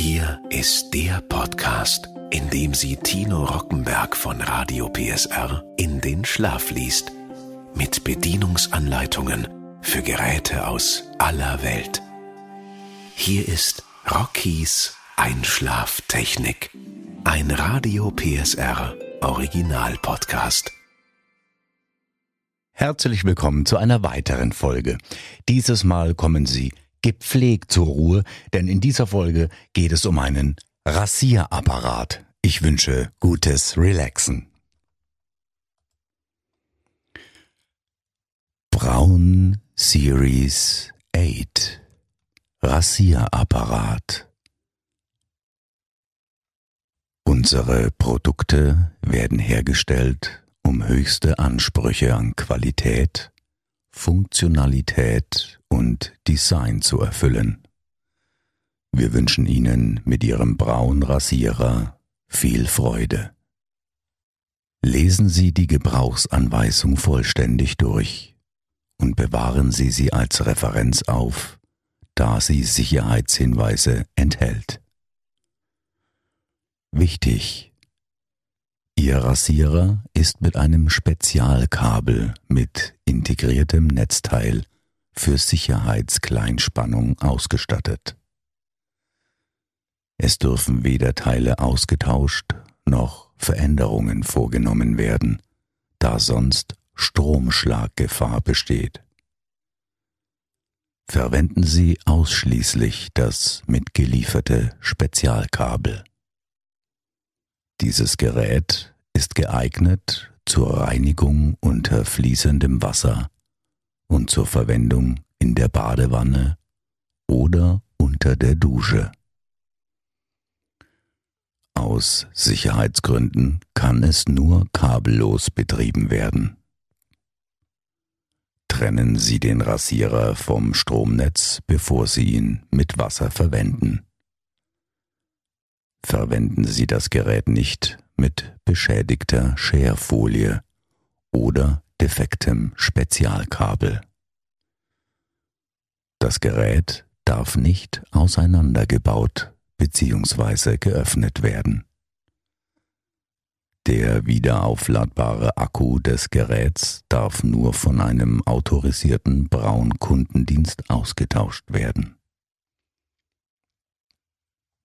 Hier ist der Podcast, in dem Sie Tino Rockenberg von Radio PSR in den Schlaf liest. Mit Bedienungsanleitungen für Geräte aus aller Welt. Hier ist Rockies Einschlaftechnik. Ein Radio PSR Original-Podcast. Herzlich willkommen zu einer weiteren Folge. Dieses Mal kommen Sie gepflegt zur Ruhe, denn in dieser Folge geht es um einen Rasierapparat. Ich wünsche gutes Relaxen. Braun Series 8 Rasierapparat. Unsere Produkte werden hergestellt, um höchste Ansprüche an Qualität, Funktionalität und Design zu erfüllen. Wir wünschen Ihnen mit Ihrem Braun-Rasierer viel Freude. Lesen Sie die Gebrauchsanweisung vollständig durch und bewahren Sie sie als Referenz auf, da sie Sicherheitshinweise enthält. Wichtig: Ihr Rasierer ist mit einem Spezialkabel mit integriertem Netzteil für Sicherheitskleinspannung ausgestattet. Es dürfen weder Teile ausgetauscht noch Veränderungen vorgenommen werden, da sonst Stromschlaggefahr besteht. Verwenden Sie ausschließlich das mitgelieferte Spezialkabel. Dieses Gerät ist geeignet zur Reinigung unter fließendem Wasser und zur Verwendung in der Badewanne oder unter der Dusche. Aus Sicherheitsgründen kann es nur kabellos betrieben werden. Trennen Sie den Rasierer vom Stromnetz, bevor Sie ihn mit Wasser verwenden. Verwenden Sie das Gerät nicht mit beschädigter Scherfolie oder defektem Spezialkabel. Das Gerät darf nicht auseinandergebaut bzw. geöffnet werden. Der wiederaufladbare Akku des Geräts darf nur von einem autorisierten Braun-Kundendienst ausgetauscht werden.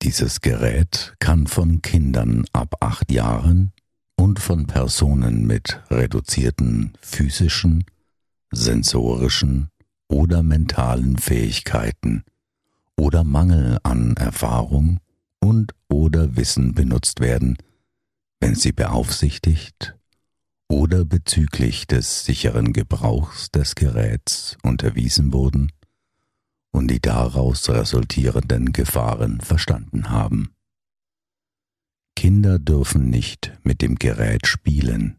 Dieses Gerät kann von Kindern ab 8 Jahren und von Personen mit reduzierten physischen, sensorischen oder mentalen Fähigkeiten oder Mangel an Erfahrung und oder Wissen benutzt werden, wenn sie beaufsichtigt oder bezüglich des sicheren Gebrauchs des Geräts unterwiesen wurden und die daraus resultierenden Gefahren verstanden haben. Kinder dürfen nicht mit dem Gerät spielen.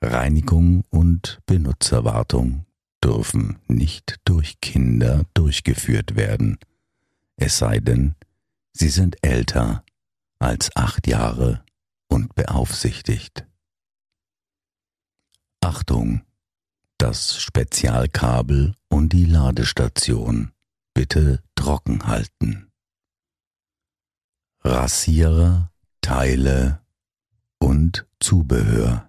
Reinigung und Benutzerwartung dürfen nicht durch Kinder durchgeführt werden, es sei denn, sie sind älter als 8 Jahre und beaufsichtigt. Achtung! Das Spezialkabel und die Ladestation bitte trocken halten. Rasierer, Teile und Zubehör.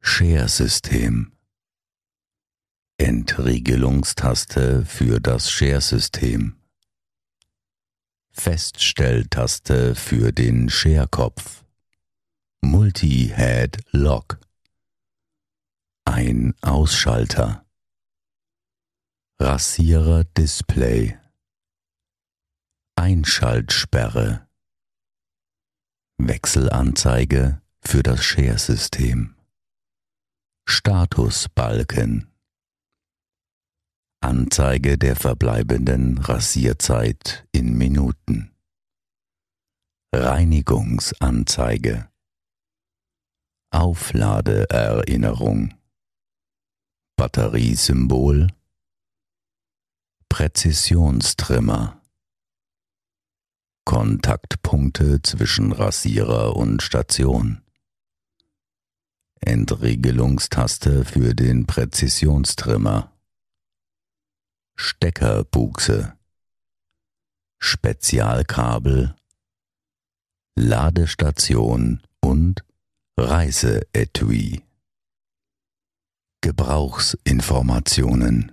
Schersystem. Entriegelungstaste für das Schersystem. Feststelltaste für den Scherkopf. Multi-Head-Lock. Ein Ausschalter. Rasierer-Display. Einschaltsperre. Wechselanzeige für das Schersystem. Statusbalken. Anzeige der verbleibenden Rasierzeit in Minuten. Reinigungsanzeige. Aufladeerinnerung. Batteriesymbol. Präzisionstrimmer. Kontaktpunkte zwischen Rasierer und Station. Entriegelungstaste für den Präzisionstrimmer. Steckerbuchse. Spezialkabel, Ladestation und Reiseetui. Gebrauchsinformationen.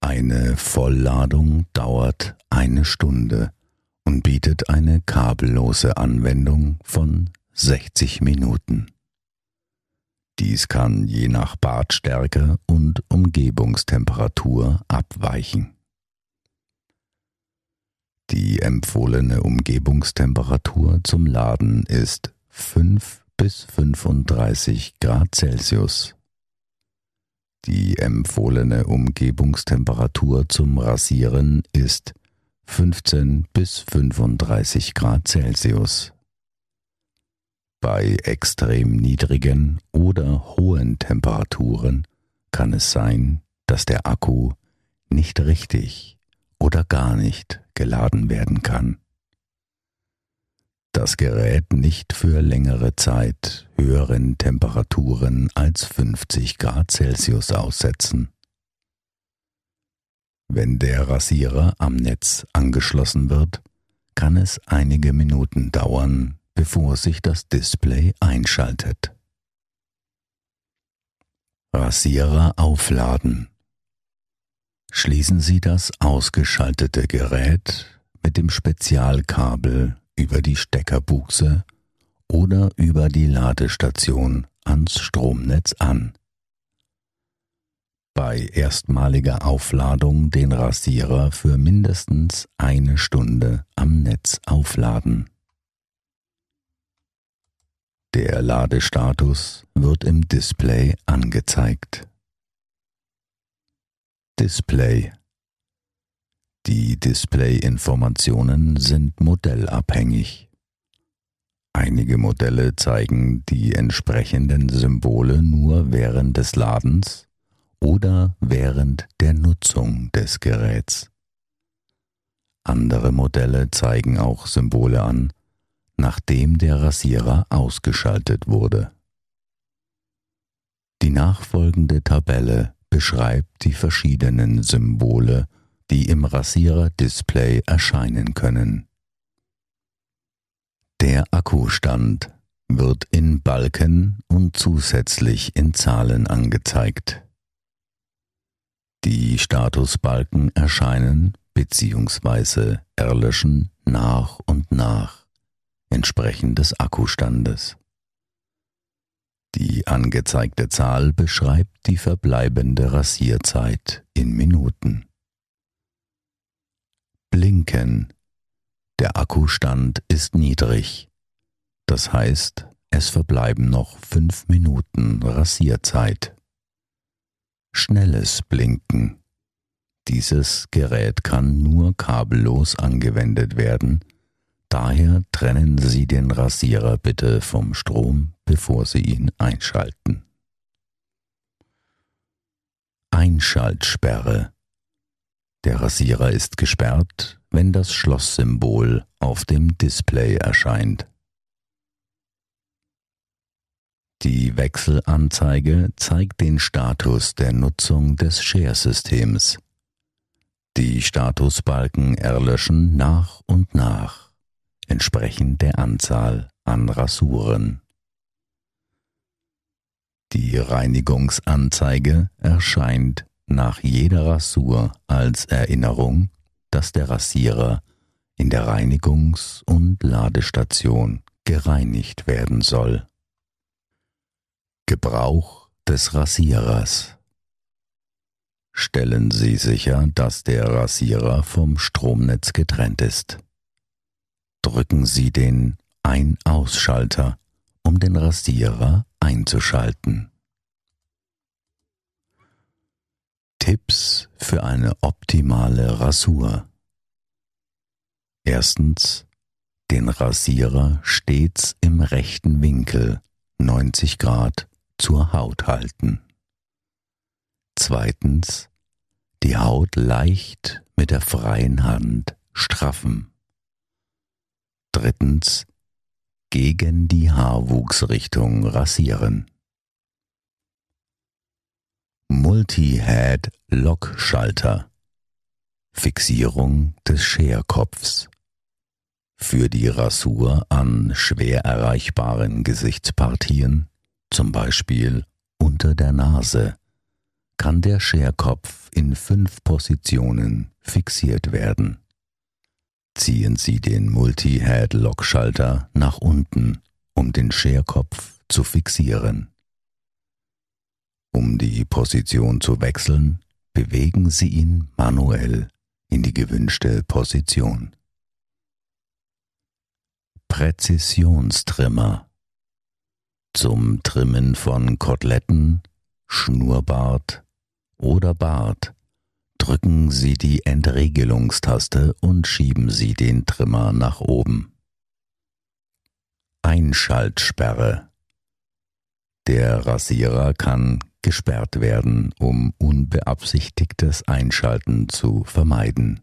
Eine Vollladung dauert 1 Stunde und bietet eine kabellose Anwendung von 60 Minuten. Dies kann je nach Badstärke und Umgebungstemperatur abweichen. Die empfohlene Umgebungstemperatur zum Laden ist 5 bis 35 Grad Celsius. Die empfohlene Umgebungstemperatur zum Rasieren ist 15 bis 35 Grad Celsius. Bei extrem niedrigen oder hohen Temperaturen kann es sein, dass der Akku nicht richtig oder gar nicht geladen werden kann. Das Gerät nicht für längere Zeit höheren Temperaturen als 50 Grad Celsius aussetzen. Wenn der Rasierer am Netz angeschlossen wird, kann es einige Minuten dauern, bevor sich das Display einschaltet. Rasierer aufladen. Schließen Sie das ausgeschaltete Gerät mit dem Spezialkabel über die Steckerbuchse oder über die Ladestation ans Stromnetz an. Bei erstmaliger Aufladung den Rasierer für mindestens 1 Stunde am Netz aufladen. Der Ladestatus wird im Display angezeigt. Display. Die Display-Informationen sind modellabhängig. Einige Modelle zeigen die entsprechenden Symbole nur während des Ladens oder während der Nutzung des Geräts. Andere Modelle zeigen auch Symbole an, nachdem der Rasierer ausgeschaltet wurde. Die nachfolgende Tabelle beschreibt die verschiedenen Symbole, die im Rasierer-Display erscheinen können. Der Akkustand wird in Balken und zusätzlich in Zahlen angezeigt. Die Statusbalken erscheinen bzw. erlöschen nach und nach, entsprechend des Akkustandes. Die angezeigte Zahl beschreibt die verbleibende Rasierzeit in Minuten. Blinken. Der Akkustand ist niedrig. Das heißt, es verbleiben noch 5 Minuten Rasierzeit. Schnelles Blinken. Dieses Gerät kann nur kabellos angewendet werden, daher trennen Sie den Rasierer bitte vom Strom, bevor Sie ihn einschalten. Einschaltsperre. Der Rasierer ist gesperrt, wenn das Schlosssymbol auf dem Display erscheint. Die Wechselanzeige zeigt den Status der Nutzung des Schersystems. Die Statusbalken erlöschen nach und nach, entsprechend der Anzahl an Rasuren. Die Reinigungsanzeige erscheint nach jeder Rasur als Erinnerung, dass der Rasierer in der Reinigungs- und Ladestation gereinigt werden soll. Gebrauch des Rasierers. Stellen Sie sicher, dass der Rasierer vom Stromnetz getrennt ist. Drücken Sie den Ein-Ausschalter, um den Rasierer einzuschalten. Tipps für eine optimale Rasur. Erstens, den Rasierer stets im rechten Winkel, 90 Grad, zur Haut halten. Zweitens, die Haut leicht mit der freien Hand straffen. Drittens, gegen die Haarwuchsrichtung rasieren. Multi-Head-Lock-Schalter. Fixierung des Scherkopfs. Für die Rasur an schwer erreichbaren Gesichtspartien, zum Beispiel unter der Nase, kann der Scherkopf in 5 Positionen fixiert werden. Ziehen Sie den Multi-Head-Lock-Schalter nach unten, um den Scherkopf zu fixieren. Um die Position zu wechseln, bewegen Sie ihn manuell in die gewünschte Position. Präzisionstrimmer. Zum Trimmen von Koteletten, Schnurrbart oder Bart drücken Sie die Entregelungstaste und schieben Sie den Trimmer nach oben. Einschaltsperre. Der Rasierer kann gesperrt werden, um unbeabsichtigtes Einschalten zu vermeiden,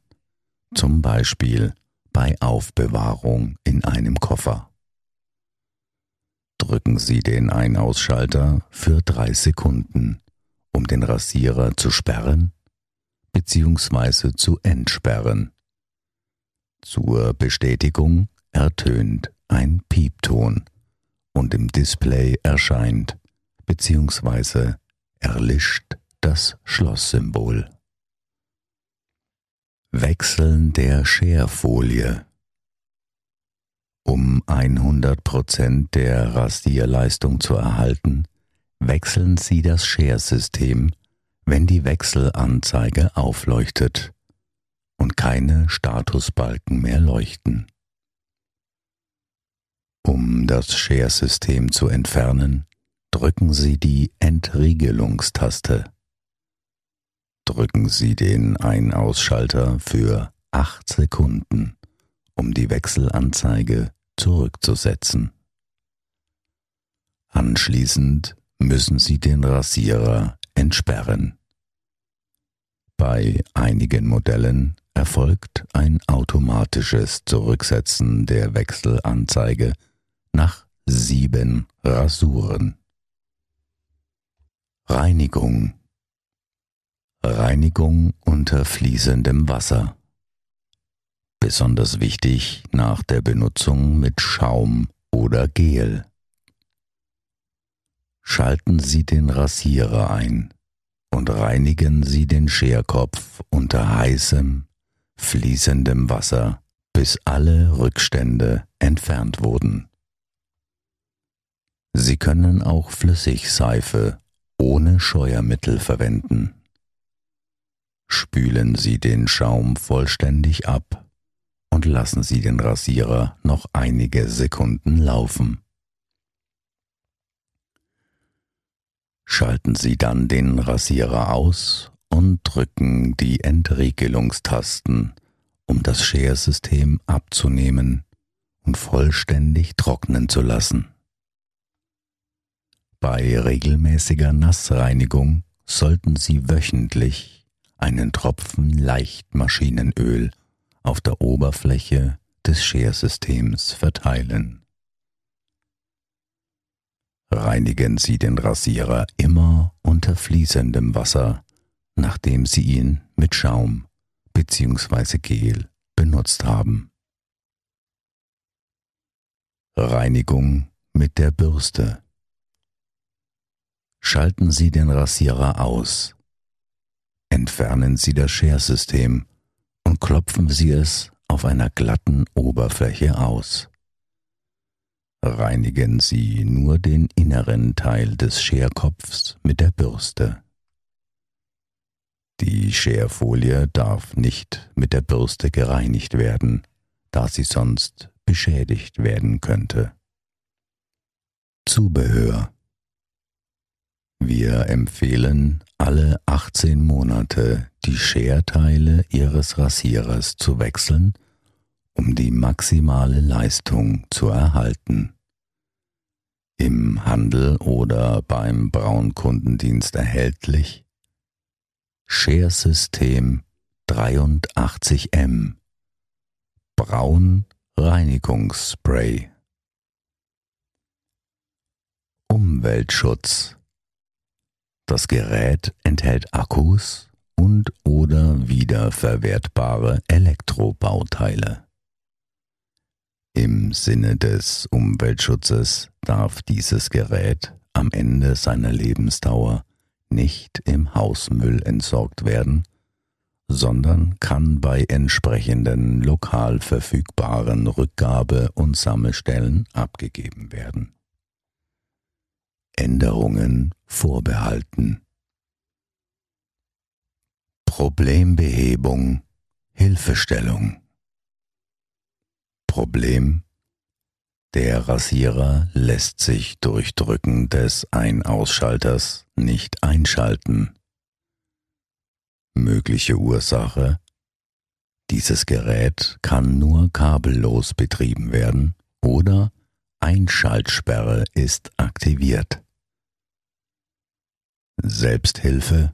zum Beispiel bei Aufbewahrung in einem Koffer. Drücken Sie den Ein-Ausschalter für 3 Sekunden, um den Rasierer zu sperren bzw. zu entsperren. Zur Bestätigung ertönt ein Piepton und im Display erscheint bzw. erlischt das Schlosssymbol. Wechseln der Scherfolie. Um 100% der Rasierleistung zu erhalten, wechseln Sie das Schersystem, wenn die Wechselanzeige aufleuchtet und keine Statusbalken mehr leuchten. Um das Schersystem zu entfernen, drücken Sie die Entriegelungstaste. Drücken Sie den Ein-Ausschalter für 8 Sekunden, um die Wechselanzeige zurückzusetzen. Anschließend müssen Sie den Rasierer entsperren. Bei einigen Modellen erfolgt ein automatisches Zurücksetzen der Wechselanzeige nach 7 Rasuren. Reinigung. Reinigung unter fließendem Wasser. Besonders wichtig nach der Benutzung mit Schaum oder Gel. Schalten Sie den Rasierer ein und reinigen Sie den Scherkopf unter heißem, fließendem Wasser, bis alle Rückstände entfernt wurden. Sie können auch Flüssigseife ohne Scheuermittel verwenden. Spülen Sie den Schaum vollständig ab und lassen Sie den Rasierer noch einige Sekunden laufen. Schalten Sie dann den Rasierer aus und drücken die Entriegelungstasten, um das Schersystem abzunehmen und vollständig trocknen zu lassen. Bei regelmäßiger Nassreinigung sollten Sie wöchentlich einen Tropfen Leichtmaschinenöl auf der Oberfläche des Schersystems verteilen. Reinigen Sie den Rasierer immer unter fließendem Wasser, nachdem Sie ihn mit Schaum bzw. Gel benutzt haben. Reinigung mit der Bürste. Schalten Sie den Rasierer aus. Entfernen Sie das Schersystem und klopfen Sie es auf einer glatten Oberfläche aus. Reinigen Sie nur den inneren Teil des Scherkopfs mit der Bürste. Die Scherfolie darf nicht mit der Bürste gereinigt werden, da sie sonst beschädigt werden könnte. Zubehör. Wir empfehlen, alle 18 Monate die Scherteile Ihres Rasierers zu wechseln, um die maximale Leistung zu erhalten. Im Handel oder beim Braun-Kundendienst erhältlich: Schersystem 83M Braun Reinigungsspray. Umweltschutz. Das Gerät enthält Akkus und oder wiederverwertbare Elektrobauteile. Im Sinne des Umweltschutzes darf dieses Gerät am Ende seiner Lebensdauer nicht im Hausmüll entsorgt werden, sondern kann bei entsprechenden lokal verfügbaren Rückgabe- und Sammelstellen abgegeben werden. Änderungen vorbehalten. Problembehebung, Hilfestellung. Problem: Der Rasierer lässt sich durch Drücken des Ein-Ausschalters nicht einschalten. Mögliche Ursache: Dieses Gerät kann nur kabellos betrieben werden oder Einschaltsperre ist aktiviert. Selbsthilfe: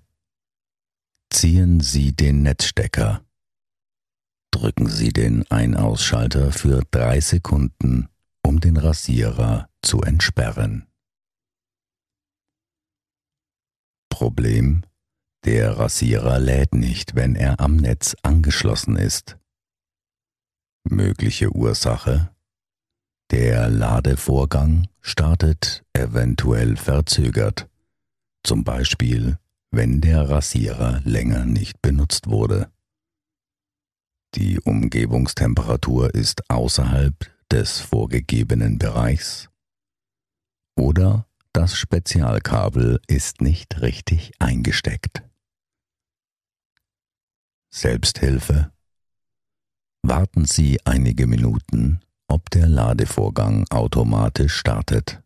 Ziehen Sie den Netzstecker. Drücken Sie den Ein-Ausschalter für 3 Sekunden, um den Rasierer zu entsperren. Problem: Der Rasierer lädt nicht, wenn er am Netz angeschlossen ist. Mögliche Ursache: Der Ladevorgang startet eventuell verzögert, zum Beispiel wenn der Rasierer länger nicht benutzt wurde. Die Umgebungstemperatur ist außerhalb des vorgegebenen Bereichs oder das Spezialkabel ist nicht richtig eingesteckt. Selbsthilfe: Warten Sie einige Minuten, ob der Ladevorgang automatisch startet.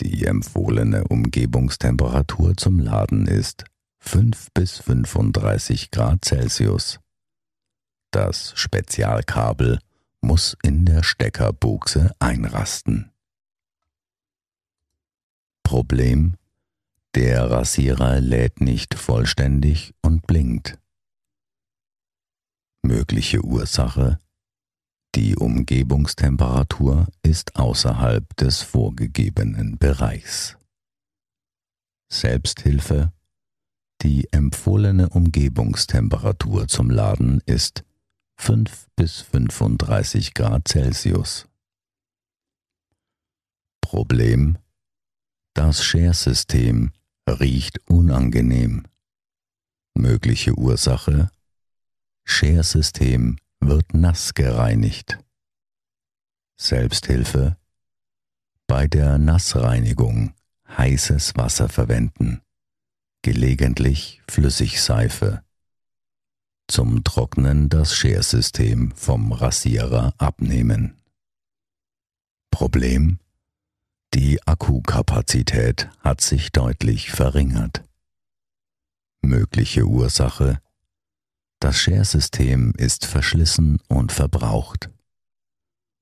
Die empfohlene Umgebungstemperatur zum Laden ist 5 bis 35 Grad Celsius. Das Spezialkabel muss in der Steckerbuchse einrasten. Problem: Der Rasierer lädt nicht vollständig und blinkt. Mögliche Ursache: Die Umgebungstemperatur ist außerhalb des vorgegebenen Bereichs. Selbsthilfe: Die empfohlene Umgebungstemperatur zum Laden ist 5 bis 35 Grad Celsius. Problem: Das Schersystem riecht unangenehm. Mögliche Ursache: Schersystem wird nass gereinigt. Selbsthilfe: Bei der Nassreinigung heißes Wasser verwenden, gelegentlich Flüssigseife. Zum Trocknen das Schersystem vom Rasierer abnehmen. Problem: Die Akkukapazität hat sich deutlich verringert. Mögliche Ursache: Das Schersystem ist verschlissen und verbraucht.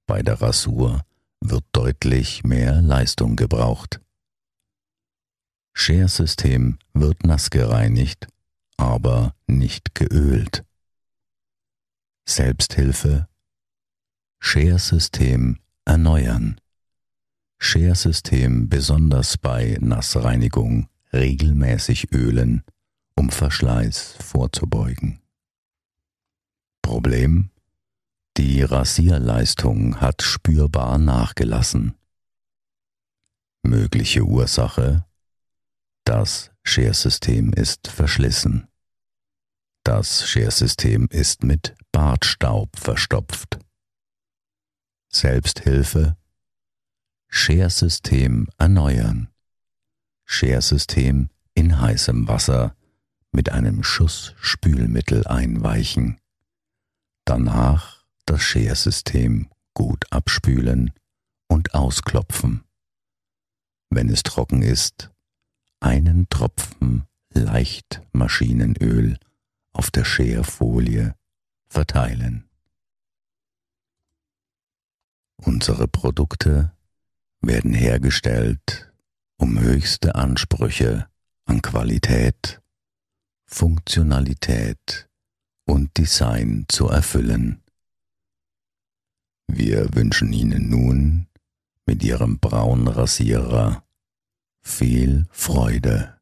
Bei der Rasur wird deutlich mehr Leistung gebraucht. Schersystem wird nass gereinigt, aber nicht geölt. Selbsthilfe: Schersystem erneuern. Schersystem besonders bei Nassreinigung regelmäßig ölen, um Verschleiß vorzubeugen. Problem: Die Rasierleistung hat spürbar nachgelassen. Mögliche Ursache: Das Schersystem ist verschlissen. Das Schersystem ist mit Bartstaub verstopft. Selbsthilfe: Schersystem erneuern. Schersystem in heißem Wasser mit einem Schuss Spülmittel einweichen. Danach das Schersystem gut abspülen und ausklopfen. Wenn es trocken ist, einen Tropfen leicht Maschinenöl auf der Scherfolie verteilen. Unsere Produkte werden hergestellt, um höchste Ansprüche an Qualität, Funktionalität und Design zu erfüllen. Wir wünschen Ihnen nun mit Ihrem Braun Rasierer viel Freude.